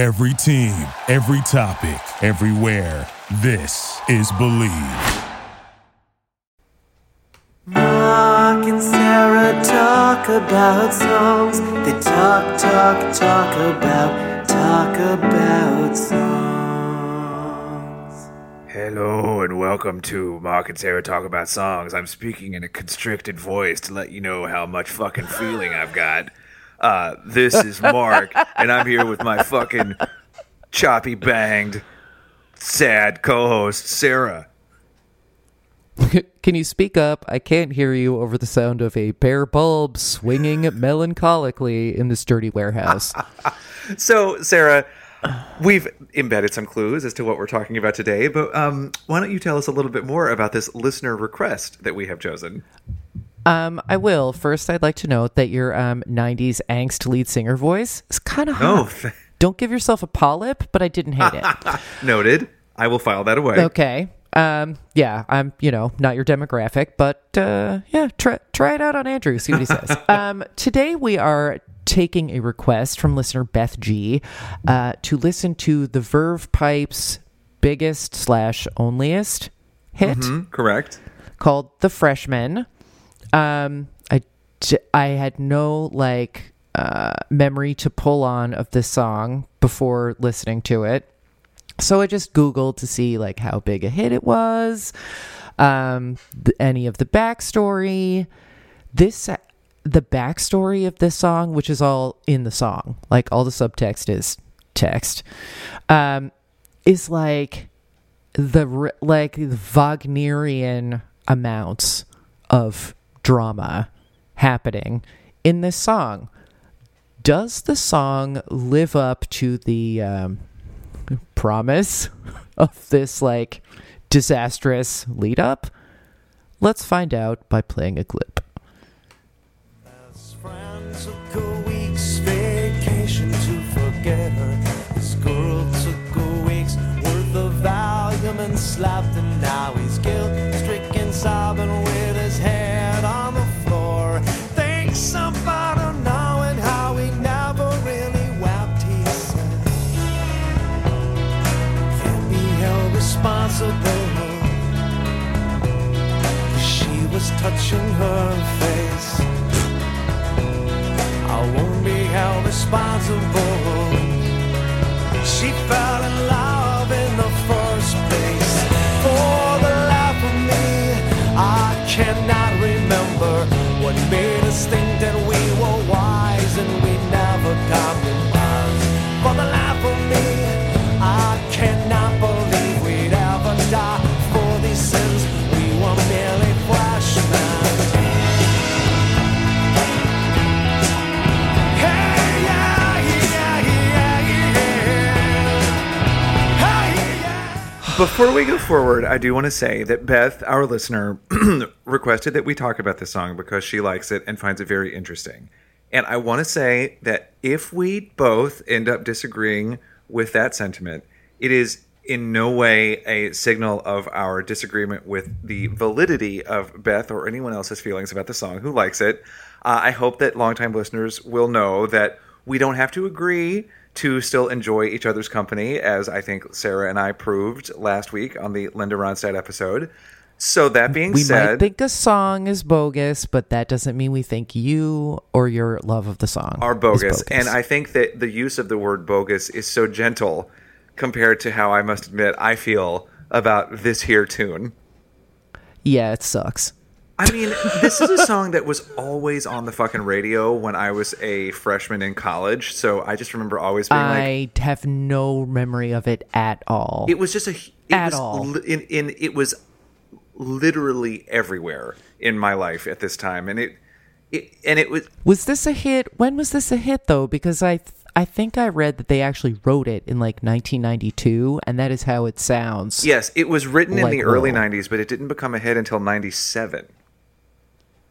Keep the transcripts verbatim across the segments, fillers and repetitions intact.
Every team, every topic, everywhere. This is Believe. Mark and Sarah talk about songs. They talk, talk, talk about, talk about songs. Hello and welcome to Mark and Sarah Talk About Songs. I'm speaking in a constricted voice to let you know how much fucking feeling I've got. Uh, this is Mark, and I'm here with my fucking choppy-banged, sad co-host, Sarah. Can you speak up? I can't hear you over the sound of a bare bulb swinging melancholically in this dirty warehouse. So, Sarah, we've embedded some clues as to what we're talking about today, but um, why don't you tell us a little bit more about this listener request that we have chosen? Um, I will. First, I'd like to note that your um, nineties angst lead singer voice is kind of hot. Oh. Don't give yourself a polyp, but I didn't hate it. Noted. I will file that away. Okay. Um, yeah, I'm, you know, not your demographic, but uh, yeah, try, try it out on Andrew. See what he says. um, today we are taking a request from listener Beth G uh, to listen to The Verve Pipe's biggest slash onlyest hit. Mm-hmm, correct. Called The Freshmen. Um, I, I had no like uh, memory to pull on of this song before listening to it. So I just Googled to see like how big a hit it was, um, th- any of the backstory. This, the backstory of this song, which is all in the song, like all the subtext is text, um, is like the, like the Wagnerian amounts of drama happening in this song. Does the song live up to the um, promise of this like disastrous lead up? Let's find out by playing a clip. As friends took a week's vacation to forget her, this girl took a week's worth of valium and slapped, and now he's guilt-stricken, sobbing with his hair on the floor. Thanks about knowing how he never really wept, he said. Can't be held responsible. She was touching her face. I won't be held responsible. She fell in love in the first place. For the life of me, I cannot remember what made us think that we were wise and we never compromised. For the life of me, I cannot believe we'd ever die for these sins. We were merely freshmen. Hey, yeah, yeah, yeah, yeah. Hey, yeah. Before we go forward, I do want to say that Beth, our listener, requested that we talk about this song because she likes it and finds it very interesting. And I want to say that if we both end up disagreeing with that sentiment, it is in no way a signal of our disagreement with the validity of Beth or anyone else's feelings about the song who likes it. Uh, I hope that longtime listeners will know that we don't have to agree to still enjoy each other's company, as I think Sarah and I proved last week on the Linda Ronstadt episode. So that being we said... We might think a song is bogus, but that doesn't mean we think you or your love of the song are bogus. bogus. And I think that the use of the word bogus is so gentle compared to how I must admit I feel about this here tune. Yeah, it sucks. I mean, this is a song that was always on the fucking radio when I was a freshman in college. So I just remember always being I like... I have no memory of it at all. It was just a... It at was, all. In, in, it was... literally everywhere in my life at this time, and it, it and it was was this a hit? When was this a hit though? Because I th- I think I read that they actually wrote it in like nineteen ninety-two, and that is how it sounds. Yes, it was written like in the early well. nineties, but it didn't become a hit until ninety-seven.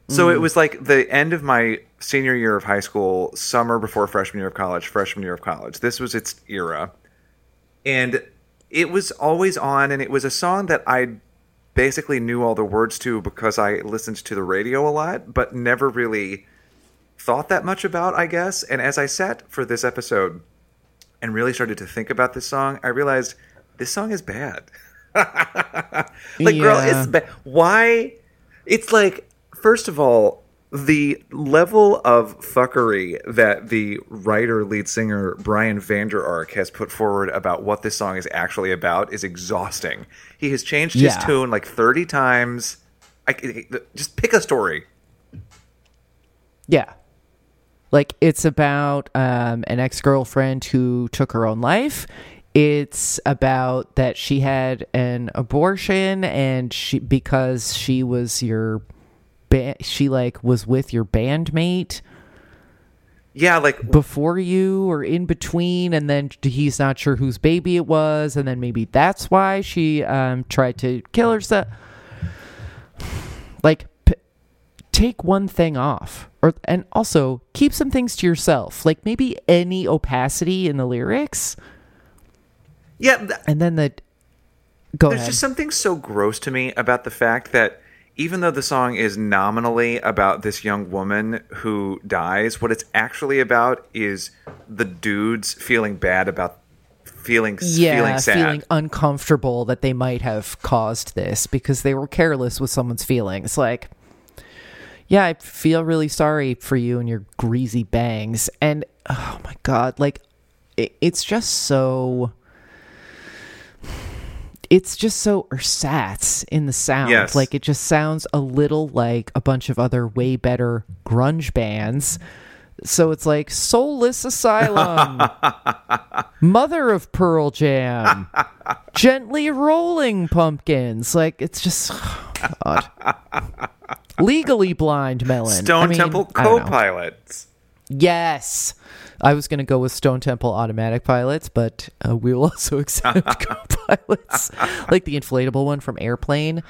So mm. it was like the end of my senior year of high school, summer before freshman year of college, freshman year of college. This was its era, and it was always on, and it was a song that I basically knew all the words to because I listened to the radio a lot, but never really thought that much about, I guess. And as I sat for this episode, and really started to think about this song, I realized this song is bad. Like, yeah. Girl, it's bad. Why? It's like, first of all, the level of fuckery that the writer, lead singer, Brian Vander Ark has put forward about what this song is actually about is exhausting. He has changed yeah. his tune like thirty times. I, just pick a story. Yeah. Like, it's about um, an ex-girlfriend who took her own life. It's about that she had an abortion and she because she was your... Ba- she like was with your bandmate yeah like before you or in between, and then he's not sure whose baby it was, and then maybe that's why she um tried to kill herself. Like p- take one thing off, or and also keep some things to yourself, like maybe any opacity in the lyrics. Yeah th- and then the go there's ahead. Just something so gross to me about the fact that even though the song is nominally about this young woman who dies, what it's actually about is the dudes feeling bad about feeling yeah, feeling sad. Feeling uncomfortable that they might have caused this because they were careless with someone's feelings. Like, yeah, I feel really sorry for you and your greasy bangs. And, oh my God, like, it, it's just so... It's just so ersatz in the sound. Yes. Like, it just sounds a little like a bunch of other way better grunge bands. So it's like Soulless Asylum, Mother of Pearl Jam, Gently Rolling Pumpkins. Like, it's just... Oh God. Legally Blind Melon. Stone I mean, Temple Co-Pilots. Yes. I was going to go with Stone Temple Automatic Pilots, but uh, we will also accept co-pilots, like the inflatable one from Airplane.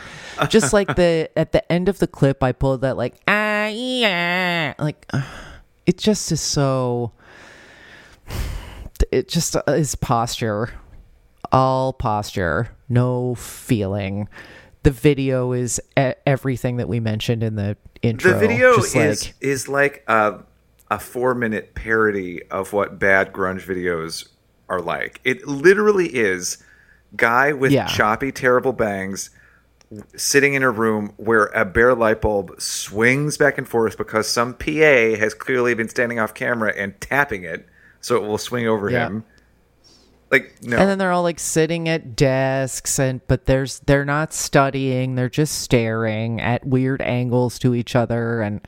Just like the at the end of the clip, I pulled that like, ah, yeah. Like, uh, it just is so, it just uh, is posture, all posture, no feeling. The video is a- everything that we mentioned in the intro. The video just is like, is like uh a four-minute parody of what bad grunge videos are like. It literally is guy with yeah. choppy, terrible bangs sitting in a room where a bare light bulb swings back and forth because some P A has clearly been standing off camera and tapping it so it will swing over yeah. him. Like, no. And then they're all like sitting at desks, and but there's they're not studying. They're just staring at weird angles to each other, and...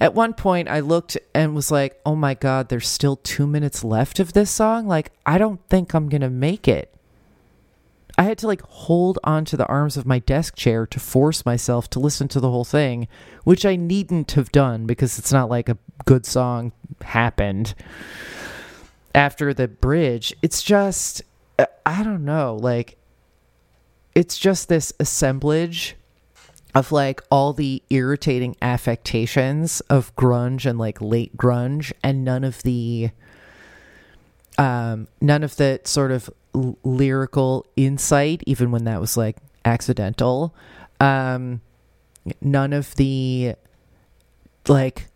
At one point, I looked and was like, oh, my God, there's still two minutes left of this song. Like, I don't think I'm going to make it. I had to, like, hold onto the arms of my desk chair to force myself to listen to the whole thing, which I needn't have done because it's not like a good song happened after the bridge. It's just, I don't know, like, it's just this assemblage of like all the irritating affectations of grunge and like late grunge, and none of the um none of the sort of l- lyrical insight, even when that was like accidental, um none of the like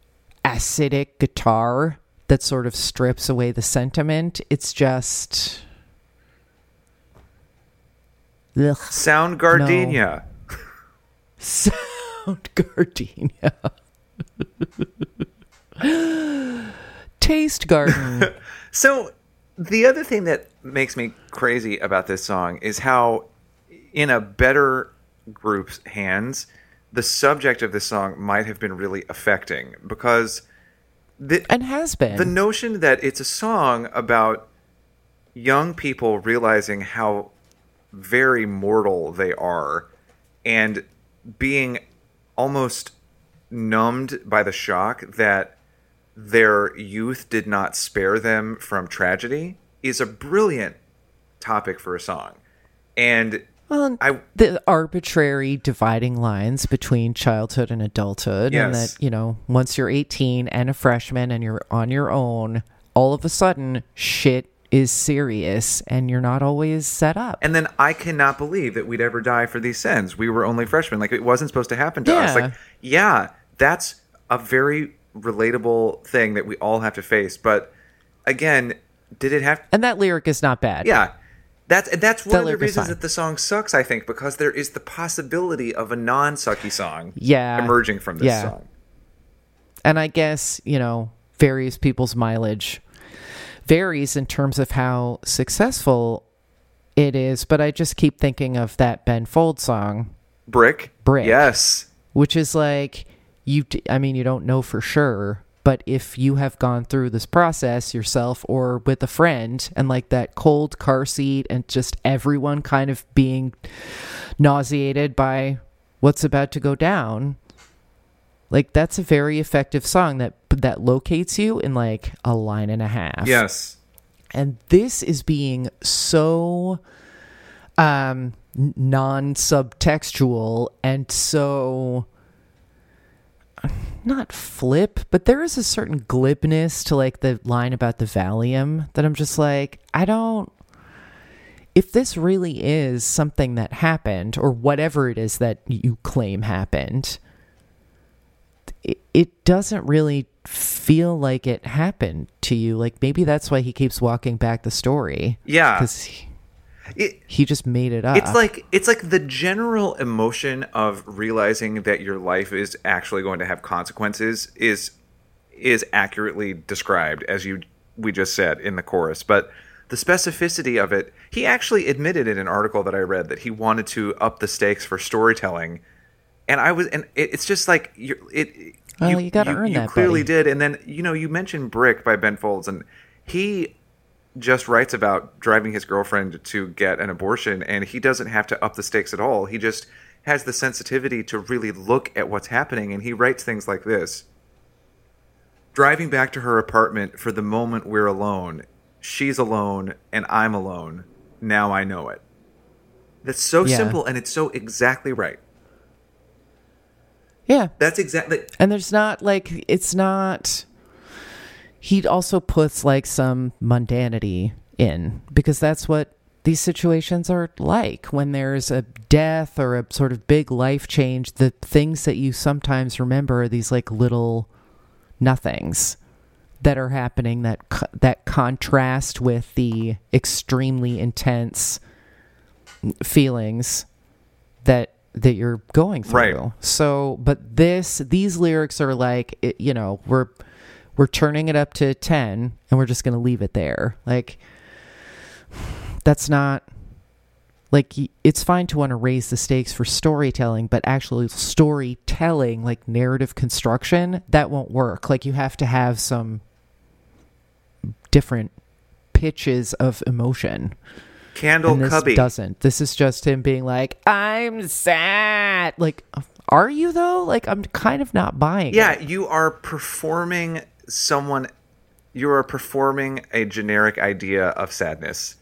acidic guitar that sort of strips away the sentiment. It's just ugh, Sound Gardenia. No. Sound Gardenia. Taste Garden. So the other thing that makes me crazy about this song is how in a better group's hands, the subject of this song might have been really affecting, because the, and has been. The notion that it's a song about young people realizing how very mortal they are and being almost numbed by the shock that their youth did not spare them from tragedy is a brilliant topic for a song. And well, I, the arbitrary dividing lines between childhood and adulthood, yes. And that, you know, once you're eighteen and a freshman and you're on your own, all of a sudden shit is serious and you're not always set up. And then I cannot believe that we'd ever die for these sins. We were only freshmen. Like, it wasn't supposed to happen to yeah. us. Like, yeah, that's a very relatable thing that we all have to face. But again, did it have to... And that lyric is not bad. Yeah. That's that's one that of the reasons that the song sucks, I think, because there is the possibility of a non-sucky song yeah. emerging from this yeah. song. And I guess, you know, various people's mileage varies in terms of how successful it is, but I just keep thinking of that Ben Folds song. Brick? Brick. Yes. Which is like, you. I mean, you don't know for sure, but if you have gone through this process yourself or with a friend, and like that cold car seat and just everyone kind of being nauseated by what's about to go down, like that's a very effective song that that locates you in like a line and a half. Yes. And this is being so um, non-subtextual and so... not flip, but there is a certain glibness to like the line about the Valium that I'm just like, I don't, if this really is something that happened or whatever it is that you claim happened, it, it doesn't really feel like it happened to you. Like maybe that's why he keeps walking back the story. Yeah. Because he, it, he just made it up. It's like it's like the general emotion of realizing that your life is actually going to have consequences is is accurately described, as you we just said in the chorus. But the specificity of it, he actually admitted in an article that I read that he wanted to up the stakes for storytelling, and I was and it, it's just like you're, it. Well, you, you got to earn you that. You clearly buddy. did, and then you know you mentioned "Brick" by Ben Folds, and he. just writes about driving his girlfriend to get an abortion, and he doesn't have to up the stakes at all. He just has the sensitivity to really look at what's happening, and he writes things like this. Driving back to her apartment, for the moment we're alone. She's alone, and I'm alone. Now I know it. That's so yeah. simple, and it's so exactly right. Yeah. That's exactly... And there's not, like, it's not... He also puts like some mundanity in because that's what these situations are like. When there's a death or a sort of big life change, the things that you sometimes remember are these like little nothings that are happening that that contrast with the extremely intense feelings that that you're going through. Right. So, but this these lyrics are like, you know, we're We're turning it up to ten, and we're just going to leave it there. Like, that's not... Like, it's fine to want to raise the stakes for storytelling, but actually storytelling, like narrative construction, that won't work. Like, you have to have some different pitches of emotion. Candle and this Cubby. Doesn't. This is just him being like, I'm sad! Like... Are you, though? Like, I'm kind of not buying yeah, it. Yeah, you are performing someone... You are performing a generic idea of sadness.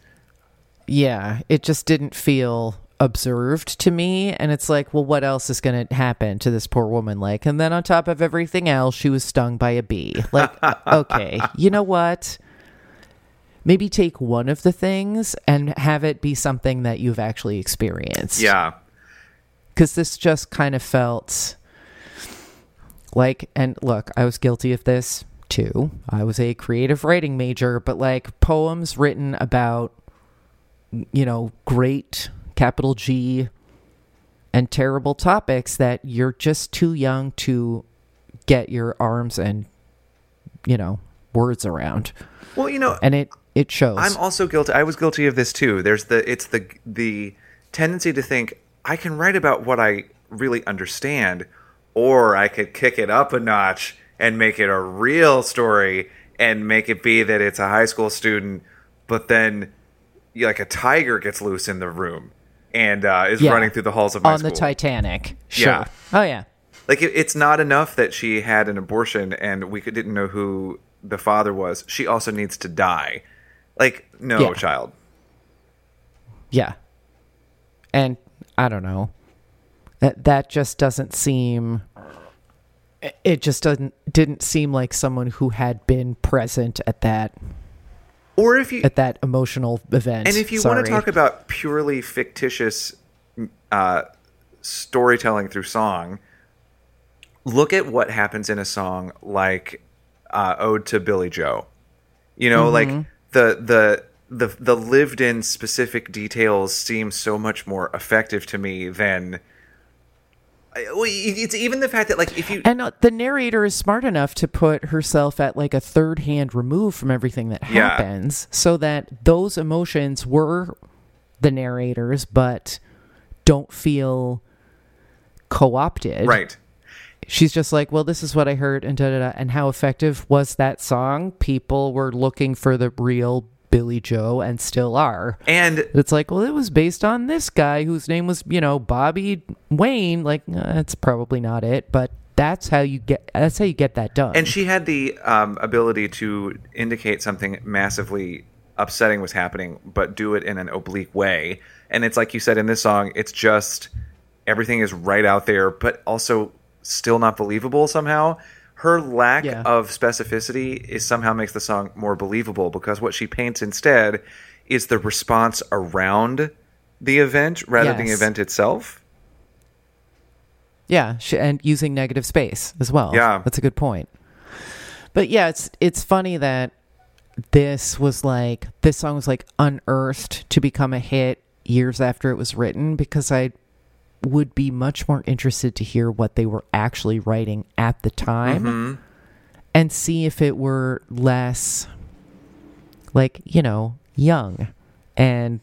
Yeah, it just didn't feel observed to me. And it's like, well, what else is going to happen to this poor woman? Like, and then on top of everything else, she was stung by a bee. Like, okay, you know what? Maybe take one of the things and have it be something that you've actually experienced. Yeah. Because this just kind of felt like, and look, I was guilty of this too. I was a creative writing major, but like poems written about, you know, great capital G and terrible topics that you're just too young to get your arms and, you know, words around. Well, you know, and it, it shows. I'm also guilty. I was guilty of this too. There's the, it's the, the tendency to think, I can write about what I really understand, or I could kick it up a notch and make it a real story and make it be that it's a high school student, but then like a tiger gets loose in the room and uh, is yeah. running through the halls of my On school. On the Titanic. Sure. Yeah. Oh, yeah. Like it, it's not enough that she had an abortion and we could, didn't know who the father was. She also needs to die. Like, no, yeah. child. Yeah. And... I don't know. That that just doesn't seem. It just doesn't didn't seem like someone who had been present at that, or if you at that emotional event. And if you Sorry. want to talk about purely fictitious uh, storytelling through song, look at what happens in a song like uh, "Ode to Billie Joe." You know, mm-hmm. like the the the the lived in specific details seem so much more effective to me than. Well, it's even the fact that, like, if you... And uh, the narrator is smart enough to put herself at, like, a third hand removed from everything that happens, yeah. so that those emotions were the narrator's, but don't feel co-opted. Right. She's just like, well, this is what I heard, and da-da-da, and how effective was that song? People were looking for the real Billie Joe and still are. And it's like, well, it was based on this guy whose name was, you know, Bobby Wayne. Like, nah, that's probably not it, but that's how you get that's how you get that done. And she had the um ability to indicate something massively upsetting was happening, but do it in an oblique way. And it's like you said in this song, it's just everything is right out there, but also still not believable somehow. Her lack yeah. of specificity is somehow makes the song more believable, because what she paints instead is the response around the event rather yes. than the event itself. Yeah, and using negative space as well. Yeah. That's a good point. But yeah, it's it's funny that this was like this song was like unearthed to become a hit years after it was written, because I would be much more interested to hear what they were actually writing at the time mm-hmm. and see if it were less like, you know, young and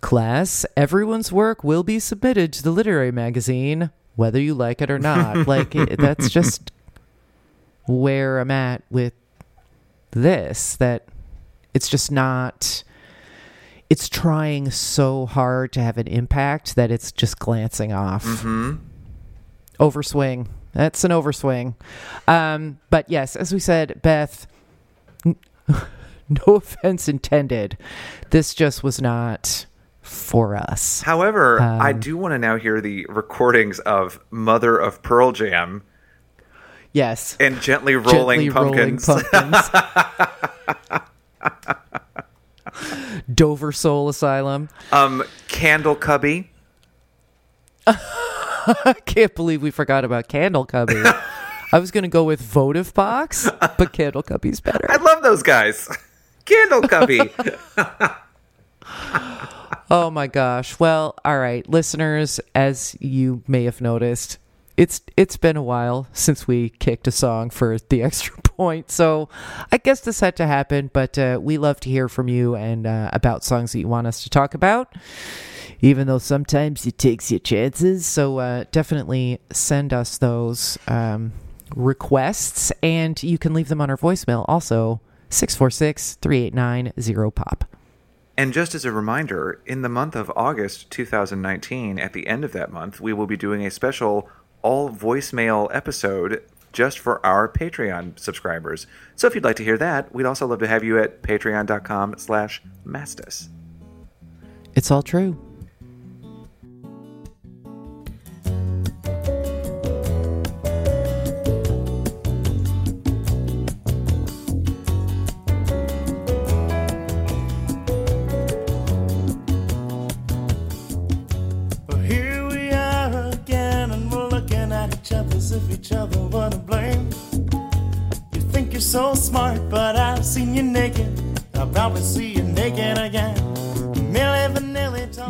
class. Everyone's work will be submitted to the literary magazine, whether you like it or not. Like it, that's just where I'm at with this, that it's just not... It's trying so hard to have an impact that it's just glancing off. Mm-hmm. Overswing. That's an overswing. Um, but yes, as we said, Beth, n- no offense intended. This just was not for us. However, um, I do want to now hear the recordings of Mother of Pearl Jam. Yes. And Gently Rolling Gently Pumpkins. Rolling Pumpkins. Dover Soul Asylum. Um, Candle Cubby. I can't believe we forgot about Candle Cubby. I was going to go with Votive Box, but Candle Cubby's better. I love those guys. Candle Cubby. Oh my gosh. Well, all right, listeners, as you may have noticed, it's it's been a while since we kicked a song for the extra point, so I guess this had to happen, but uh, we love to hear from you and uh, about songs that you want us to talk about, even though sometimes it takes your chances, so uh, definitely send us those um, requests, and you can leave them on our voicemail also, six four six, three eight nine, zero pop. And just as a reminder, in the month of August two thousand nineteen, at the end of that month, we will be doing a special all voicemail episode just for our Patreon subscribers. So if you'd like to hear that, we'd also love to have you at patreon.com slash mastis. It's all true. If each other were to blame, you think you're so smart, but I've seen you naked. I'll probably see you naked again.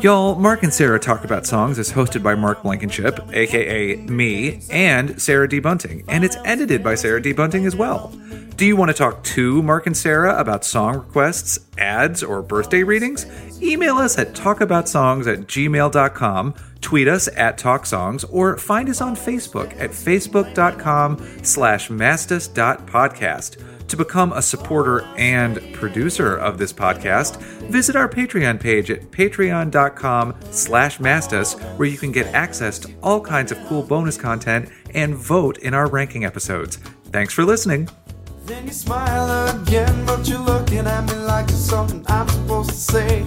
Y'all, Mark and Sarah Talk About Songs is hosted by Mark Blankenship, aka me, and Sarah D. Bunting, and it's edited by Sarah D. Bunting as well. Do you want to talk to Mark and Sarah about song requests, ads, or birthday readings? Email us at talkaboutsongs at gmail dot com, tweet us at talksongs, or find us on Facebook at facebook.com slash mastis.podcast. To become a supporter and producer of this podcast, visit our Patreon page at patreon.com slash mastis, where you can get access to all kinds of cool bonus content and vote in our ranking episodes. Thanks for listening. Then you smile again, but you're looking at me like there's something I'm supposed to say.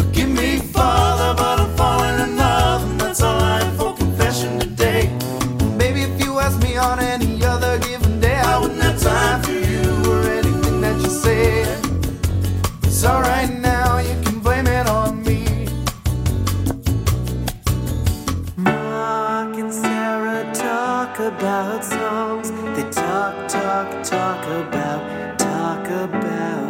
Forgive me, Father, but I'm falling in love, and that's all I have for confession today. Maybe if you asked me on any other given day, I wouldn't have time for you or anything that you said. It's alright now, you can blame it on me. Mark and Sarah talk about songs. Talk, talk, talk about, talk about.